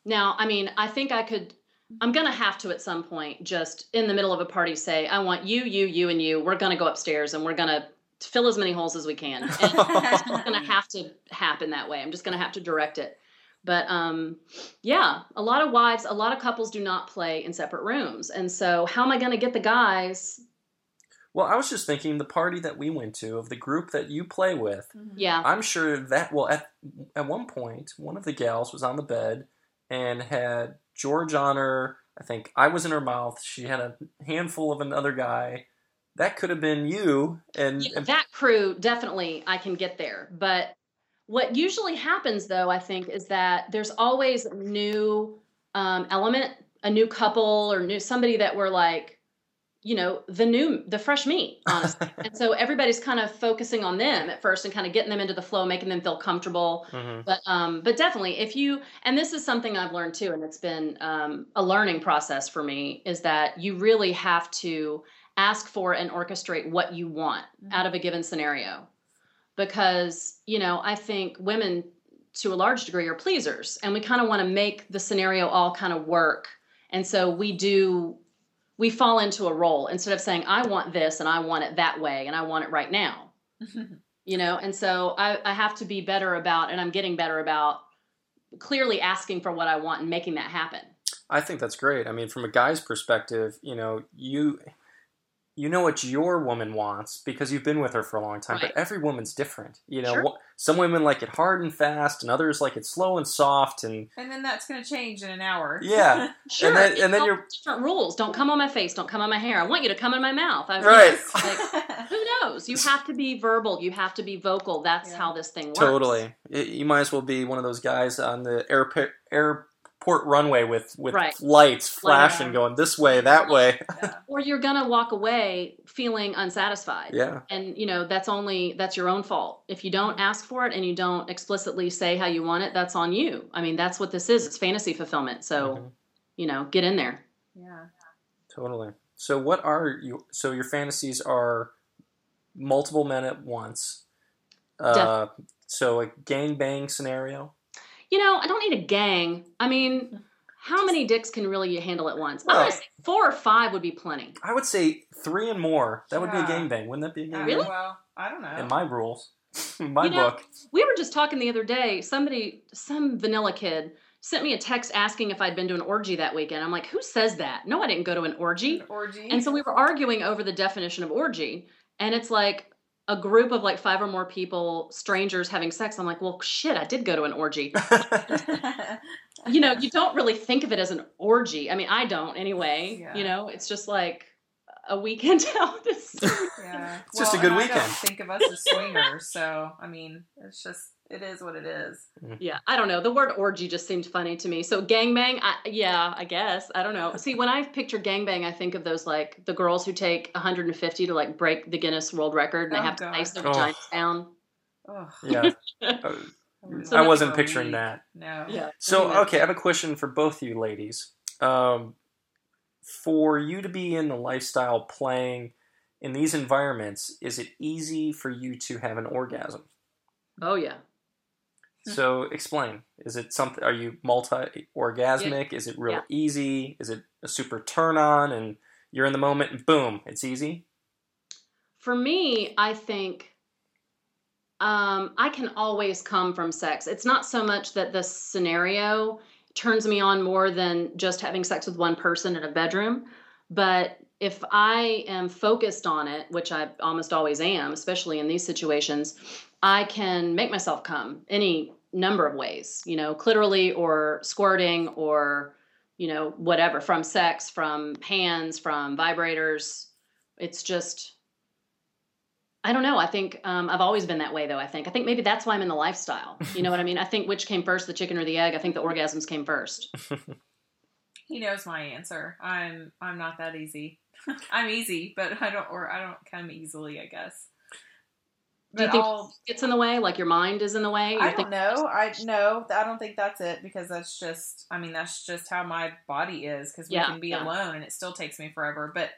Now, I mean, I think I could, I'm going to have to at some point just in the middle of a party say, I want you, you, you, and you. We're going to go upstairs and we're going to fill as many holes as we can. And it's going to have to happen that way. I'm just going to have to direct it. But um, yeah, a lot of wives, a lot of couples do not play in separate rooms. And so how am I going to get the guys? Well, I was just thinking the party that we went to of the group that you play with. Mm-hmm. Yeah. I'm sure that, well, at, at one point, one of the gals was on the bed and had George on her. I think I was in her mouth. She had a handful of another guy. That could have been you. And, yeah, and that crew, definitely I can get there. But what usually happens, though, I think, is that there's always a new um, element, a new couple or new somebody that we're like, you know, the new, the fresh meat, honestly. And so everybody's kind of focusing on them at first and kind of getting them into the flow, making them feel comfortable. Mm-hmm. But, um, but definitely if you, and this is something I've learned too, and it's been, um, a learning process for me, is that you really have to ask for and orchestrate what you want mm-hmm. out of a given scenario, because, you know, I think women to a large degree are pleasers and we kind of want to make the scenario all kind of work. And so we do, we fall into a role instead of saying, I want this and I want it that way and I want it right now, you know? And so I, I have to be better about, and I'm getting better about clearly asking for what I want and making that happen. I think that's great. I mean, from a guy's perspective, you know, you, you know what your woman wants because you've been with her for a long time, right. But every woman's different. You know, sure. Some women like it hard and fast and others like it slow and soft. And and then that's going to change in an hour. Yeah. Sure. And then, and then you're different rules. Don't come on my face. Don't come on my hair. I want you to come in my mouth. I, right. Like, who knows? You have to be verbal. You have to be vocal. That's yeah. how this thing works. Totally. It, you might as well be one of those guys on the airport, air, port runway with, with right. lights flashing, yeah. going this way, that way. Yeah. Or you're going to walk away feeling unsatisfied. Yeah. And, you know, that's only, that's your own fault. If you don't ask for it and you don't explicitly say how you want it, that's on you. I mean, that's what this is. It's fantasy fulfillment. So, mm-hmm. you know, get in there. Yeah. Totally. So what are you, so your fantasies are multiple men at once. Uh, so a gangbang scenario. You know, I don't need a gang. I mean, how many dicks can really you handle at once? Well, I would say four or five would be plenty. I would say three and more. That yeah. would be a gangbang. Wouldn't that be a gangbang? Really? Well, I don't know. In my rules. In my you book. Know, we were just talking the other day. Somebody, some vanilla kid, sent me a text asking if I'd been to an orgy that weekend. I'm like, who says that? No, I didn't go to an orgy. An orgy. And so we were arguing over the definition of orgy. And it's like, a group of like five or more people, strangers having sex. I'm like, well, shit, I did go to an orgy. You know, you don't really think of it as an orgy. I mean, I don't anyway, yeah. you know, it's just like a weekend out. yeah. It's well, just a good weekend. I don't think of us as swingers. So, I mean, it's just, it is what it is. Yeah. I don't know. The word orgy just seemed funny to me. So gangbang. I, yeah, I guess. I don't know. See, when I picture gangbang, I think of those, like the girls who take one hundred fifty to like break the Guinness World Record and oh, they have God. to ice their oh. vaginas down. Oh. Yeah. uh, so I wasn't picturing me. that. No. Yeah. So, okay. I have a question for both you ladies. Um, for you to be in the lifestyle playing in these environments, is it easy for you to have an orgasm? Oh yeah. So explain, is it something, are you multi-orgasmic? Yeah. Is it real yeah. easy? Is it a super turn on and you're in the moment and boom, it's easy? For me, I think um, I can always come from sex. It's not so much that the scenario turns me on more than just having sex with one person in a bedroom. But if I am focused on it, which I almost always am, especially in these situations, I can make myself come any number of ways, you know, clitorally or squirting or, you know, whatever, from sex, from hands, from vibrators. It's just, I don't know. I think um, I've always been that way, though, I think. I think maybe that's why I'm in the lifestyle. You know what I mean? I think which came first, the chicken or the egg? I think the orgasms came first. He knows my answer. I'm I'm not that easy. I'm easy, but I don't, or I don't come easily, I guess. But do you think I'll, it's in the way? Like your mind is in the way? You're I don't know. I no, I don't think that's it, because that's just, I mean, that's just how my body is, because we yeah, can be yeah. alone and it still takes me forever. But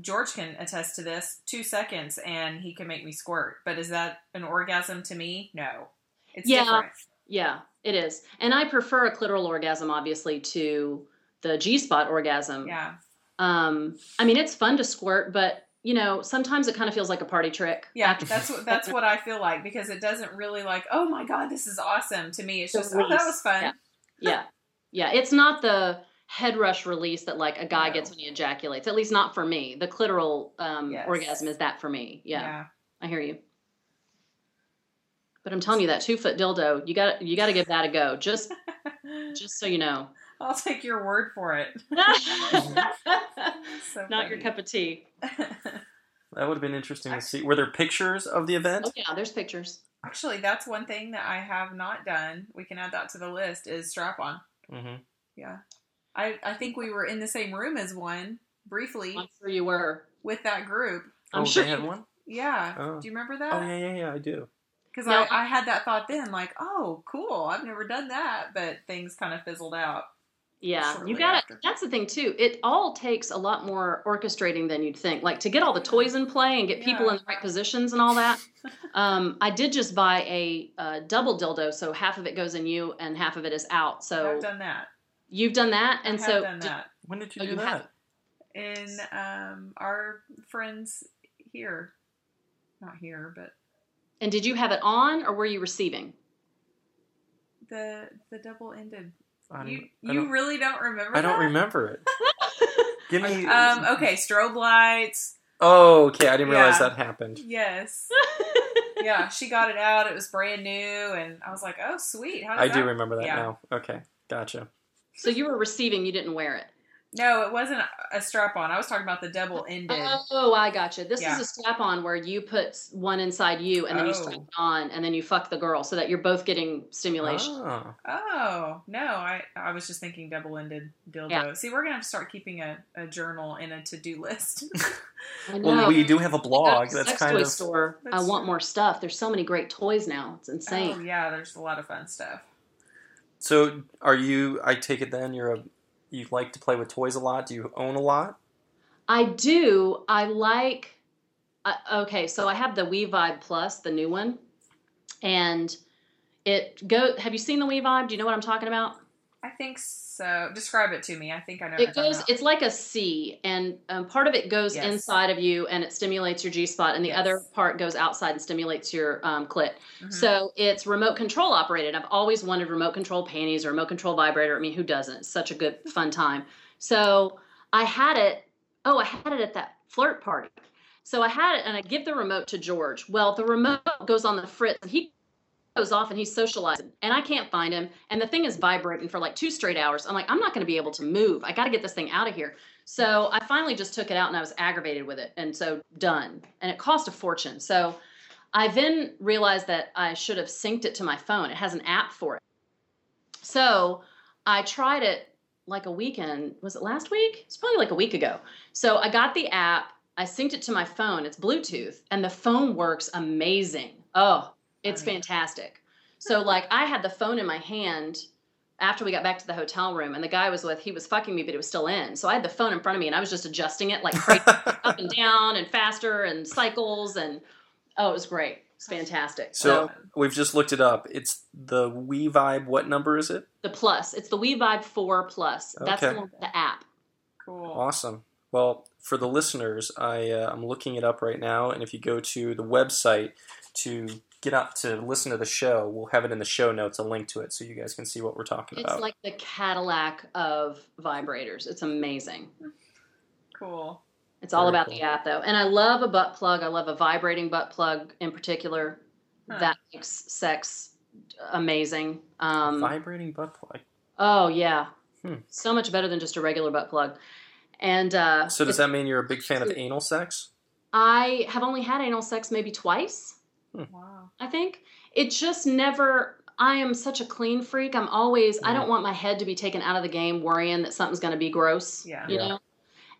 George can attest to this, two seconds and he can make me squirt. But is that an orgasm to me? No. It's yeah, different. Yeah, it is. And I prefer a clitoral orgasm, obviously, to the G-spot orgasm. Yeah. Um, I mean, it's fun to squirt, but you know, sometimes it kind of feels like a party trick. Yeah, that's what, that's what I feel like, because it doesn't really like, oh my God, this is awesome. To me, it's just, release. Oh, that was fun. Yeah. yeah. Yeah. It's not the head rush release that like a guy no. gets when he ejaculates, at least not for me. The clitoral um, yes. orgasm is that for me. Yeah. yeah. I hear you. But I'm telling you, that two foot dildo, you got you got to give that a go. Just, just so you know. I'll take your word for it. So not your cup of tea. That would have been interesting to see. Were there pictures of the event? Oh, yeah, there's pictures. Actually, that's one thing that I have not done. We can add that to the list, is strap-on. Mm-hmm. Yeah. I, I think we were in the same room as one, briefly. I'm sure you were. With that group. I'm oh, sure. They had one? Yeah. Oh. Do you remember that? Oh, yeah, yeah, yeah, I do. Because no, I, I had that thought then, like, oh, cool, I've never done that, but things kind of fizzled out. Yeah, you got it. That's the thing too. It all takes a lot more orchestrating than you'd think. Like to get all the toys in play and get yeah. people in the right positions and all that. um, I did just buy a, a double dildo, so half of it goes in you and half of it is out. So I've done that. You've done that, and I have so done that. Did, when did you oh, do you that? In um, our friends here, not here, but. And did you have it on, or were you receiving? The the double ended. You, you really don't remember that? I don't that? remember it. Give me... Um, okay, strobe lights. Oh, okay. I didn't realize yeah. that happened. Yes. Yeah, she got it out. It was brand new. And I was like, oh, sweet. How did I that... do remember that yeah. now. Okay, gotcha. So you were receiving, you didn't wear it? No, it wasn't a strap-on. I was talking about the double-ended. Oh, I gotcha. This yeah. is a strap-on where you put one inside you, and then oh. you strap it on, and then you fuck the girl, so that you're both getting stimulation. Oh, oh no. I, I was just thinking double-ended dildo. Yeah. See, we're going to have to start keeping a, a journal and a to-do list. Well, we do have a blog. That's sex kind toy of... store. That's I true. want more stuff. There's so many great toys now. It's insane. Oh, yeah. There's a lot of fun stuff. So are you, I take it then, you're a... You like to play with toys a lot? Do you own a lot? I do. I like... Uh, okay, so I have the We-Vibe Plus, the new one. And it go. Have you seen the We-Vibe? Do you know what I'm talking about? I think so. Describe it to me. I think I know what I'm talking about. It's like a C, and um, part of it goes yes. inside of you, and it stimulates your G-spot, and the yes. other part goes outside and stimulates your um, clit. Mm-hmm. So it's remote control operated. I've always wanted remote control panties or remote control vibrator. I mean, who doesn't? It's such a good, fun time. So I had it. Oh, I had it at that flirt party. So I had it, and I give the remote to George. Well, the remote goes on the fritz, and he goes off and he's socializing, and I can't find him, and the thing is vibrating for like two straight hours. I'm like, I'm not going to be able to move. I got to get this thing out of here. So I finally just took it out, and I was aggravated with it, and so done. And it cost a fortune. So I then realized that I should have synced it to my phone. It has an app for it. So I tried it like a weekend. Was it last week? It's probably like a week ago. So I got the app. I synced it to my phone. It's Bluetooth, and the phone works amazing. Oh, it's fantastic. So like I had the phone in my hand after we got back to the hotel room, and the guy I was with, he was fucking me, but it was still in. So I had the phone in front of me, and I was just adjusting it like crazy, up and down and faster and cycles. And oh, it was great. It's fantastic. So, so we've just looked it up. It's the We-Vibe. What number is it? The Plus. It's the We-Vibe four Plus. Okay. That's the one with the app. Cool. Awesome. Well, for the listeners, I, uh, I'm looking it up right now. And if you go to the website to... get up to listen to the show, we'll have it in the show notes, a link to it, so you guys can see what we're talking it's about. It's like the Cadillac of vibrators. It's amazing. Cool. It's all Very about cool. the app, though. And I love a butt plug. I love a vibrating butt plug in particular. Huh. That makes sex amazing. Um, vibrating butt plug? Oh, yeah. Hmm. So much better than just a regular butt plug. And uh, So does that mean you're a big fan of anal sex? I have only had anal sex maybe twice. Hmm. Wow. I think it just never, I am such a clean freak. I'm always, yeah. I don't want my head to be taken out of the game worrying that something's going to be gross, yeah. you yeah. know?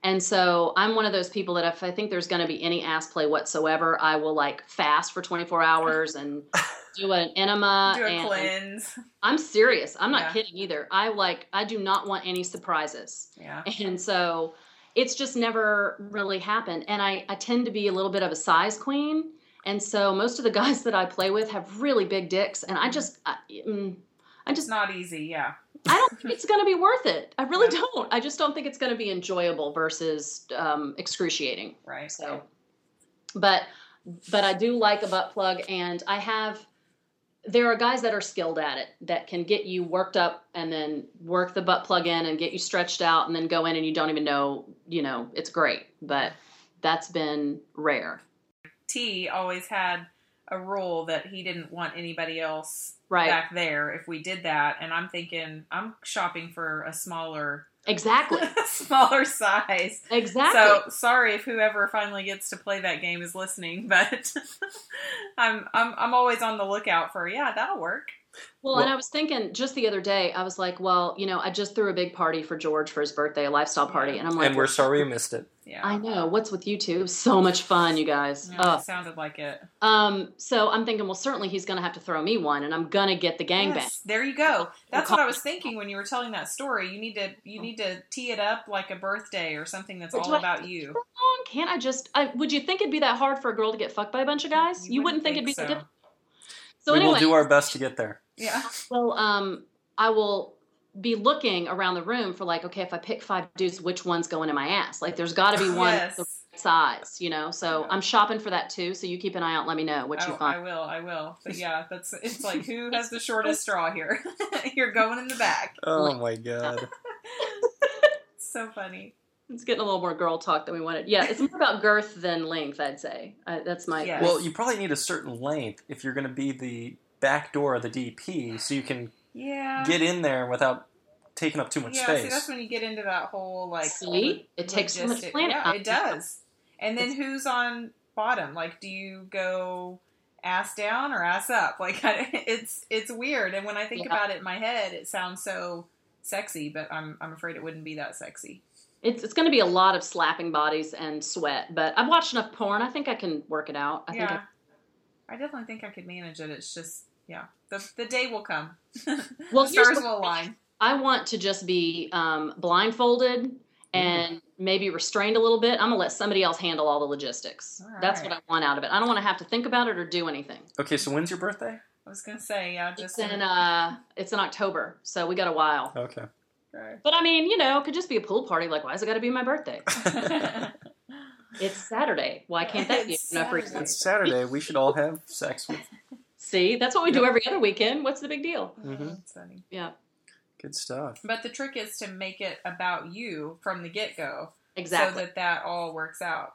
And so I'm one of those people that if I think there's going to be any ass play whatsoever, I will like fast for twenty-four hours and do an enema. Do a and cleanse. I'm serious. I'm not yeah. kidding either. I like, I do not want any surprises. Yeah. And so it's just never really happened. And I, I tend to be a little bit of a size queen. And so most of the guys that I play with have really big dicks. And I just, I, I just. It's not easy. Yeah. I don't think it's going to be worth it. I really don't. I just don't think it's going to be enjoyable versus um, excruciating. Right. So, but, but I do like a butt plug, and I have, there are guys that are skilled at it that can get you worked up and then work the butt plug in and get you stretched out and then go in and you don't even know, you know, it's great, but that's been rare. T always had a rule that he didn't want anybody else right. back there if we did that. And I'm thinking, I'm shopping for a smaller... Exactly. smaller size. Exactly. So, sorry if whoever finally gets to play that game is listening, but I'm, I'm I'm always on the lookout for, yeah, that'll work. Well, well, and I was thinking just the other day, I was like, well, you know, I just threw a big party for George for his birthday, a lifestyle party. Yeah. And I'm like, and we're sorry you missed it. Yeah. I know. What's with you two? So much fun, you guys. Yeah, uh, it sounded like it. Um, so I'm thinking, well, certainly he's going to have to throw me one, and I'm going to get the gangbang. Yes, there you go. That's what I was thinking when you were telling that story. You need to you need to tee it up like a birthday or something that's all about you. Can't I just? I, would you think it'd be that hard for a girl to get fucked by a bunch of guys? You, you wouldn't, wouldn't think, think it'd be so difficult. So we anyway, will do our best to get there. Yeah. Well, um, I will be looking around the room for like, okay, if I pick five dudes, which one's going in my ass? Like, there's got to be one yes. the right size, you know. So yeah. I'm shopping for that too. So you keep an eye out. Let me know what oh, you find. I will. I will. But yeah, that's it's like who has the shortest straw here? You're going in the back. Oh my god. So funny. It's getting a little more girl talk than we wanted. Yeah, it's more about girth than length, I'd say. Uh, that's my... Yes. Well, you probably need a certain length if you're going to be the back door of the D P, so you can yeah. get in there without taking up too much yeah, space. Yeah, see, that's when you get into that whole, like... See? It takes so much planning. Yeah, it does. And then who's on bottom? Like, do you go ass down or ass up? Like, I, it's it's weird. And when I think yeah. about it in my head, it sounds so sexy, but I'm I'm afraid it wouldn't be that sexy. It's it's going to be a lot of slapping bodies and sweat, but I've watched enough porn. I think I can work it out. I yeah. think I, I definitely think I could manage it. It's just, yeah, the the day will come. Well, the stars will align. I want to just be um, blindfolded and mm-hmm. maybe restrained a little bit. I'm going to let somebody else handle all the logistics. All right. That's what I want out of it. I don't want to have to think about it or do anything. Okay, so when's your birthday? I was going to say, yeah. Just it's in, uh, it's in October, so we got a while. Okay. But I mean, you know, it could just be a pool party. Like, why is it got to be my birthday? It's Saturday. Why can't that be enough reason? It's Saturday. We should all have sex with. See, that's what we do every other weekend. What's the big deal? Mm-hmm. That's funny. Yeah. Good stuff. But the trick is to make it about you from the get-go. Exactly. So that that all works out.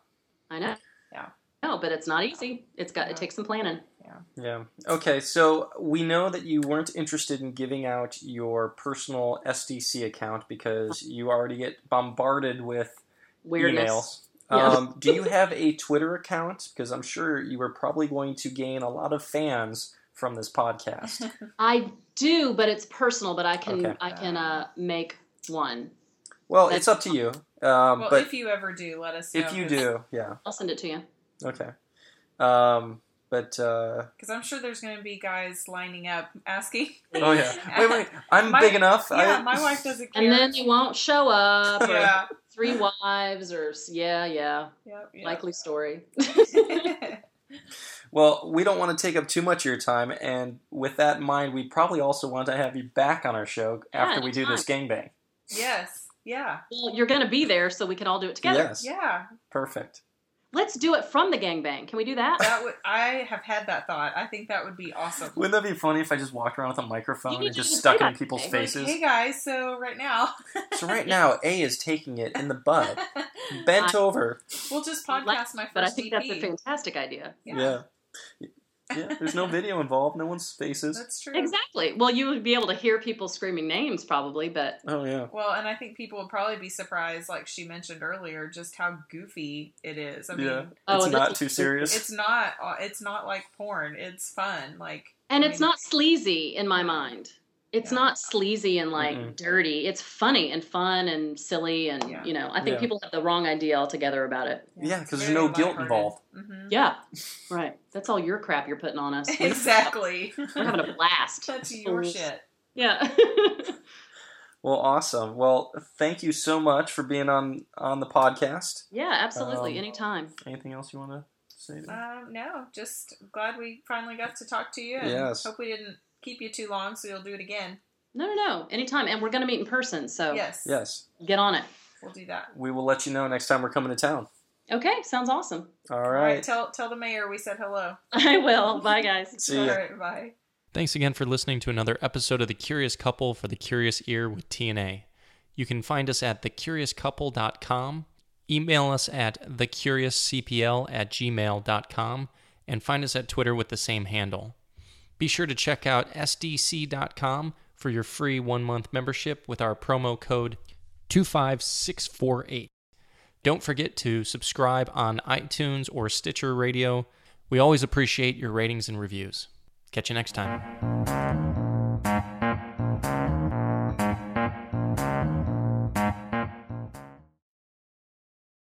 I know. Yeah. No, but it's not easy. It's got. Yeah. It takes some planning. Yeah. Yeah. Okay, so we know that you weren't interested in giving out your personal S D C account because you already get bombarded with weirdness. Emails. Yeah. Um, do you have a Twitter account? Because I'm sure you were probably going to gain a lot of fans from this podcast. I do, but it's personal. But I can okay. I can uh, make one. Well, That's it's up to you. Um, well, but if you ever do, let us know. If you do, yeah, I'll send it to you. Okay. Um, but, uh... Because I'm sure there's going to be guys lining up asking. Oh, yeah. Wait, wait. I'm my, big enough. Yeah, I... my wife doesn't care. And then you won't show up. Yeah. Or three wives or... Yeah, yeah. Yep, yep. Likely story. Well, we don't want to take up too much of your time. And with that in mind, we probably also want to have you back on our show yeah, after we do time. This gangbang. Yes. Yeah. Well, you're going to be there so we can all do it together. Yes. Yeah. Perfect. Let's do it from the gangbang. Can we do that? That would, I have had that thought. I think that would be awesome. Wouldn't that be funny if I just walked around with a microphone and just stuck it in people's today. faces? Like, hey guys, so right now. so right now, A is taking it in the butt, bent I, over. We'll just podcast like, my first But I think D P. That's a fantastic idea. Yeah. yeah. Yeah, there's no video involved. No one's faces. That's true. Exactly. Well, you would be able to hear people screaming names probably, but... Oh, yeah. Well, and I think people would probably be surprised, like she mentioned earlier, just how goofy it is. I mean... Yeah. Oh, it's not too serious. It's not It's not like porn. It's fun. Like, And I mean, it's not sleazy in my mind. It's yeah. not sleazy and like mm-hmm. dirty. It's funny and fun and silly. And, yeah. you know, I think yeah. people have the wrong idea altogether about it. Yeah, because yeah, there's no guilt involved. Mm-hmm. Yeah, right. That's all your crap you're putting on us. Exactly. We're having a blast. That's your Ooh. shit. Yeah. Well, awesome. Well, thank you so much for being on, on the podcast. Yeah, absolutely. Um, Anytime. Anything else you want to say? Um, no, just glad we finally got to talk to you. And yes. hope we didn't keep you too long, so you'll do it again. No, no, no. Anytime. And we're going to meet in person, so yes. yes. get on it. We'll do that. We will let you know next time we're coming to town. Okay. Sounds awesome. All right. All right, tell, tell the mayor we said hello. I will. Bye, guys. See you. All right. Bye. Thanks again for listening to another episode of The Curious Couple for The Curious Ear with T N A. You can find us at the curious couple dot com, email us at the curious c p l at gmail dot com, and find us at Twitter with the same handle. Be sure to check out S D C dot com for your free one-month membership with our promo code two five six four eight. Don't forget to subscribe on iTunes or Stitcher Radio. We always appreciate your ratings and reviews. Catch you next time.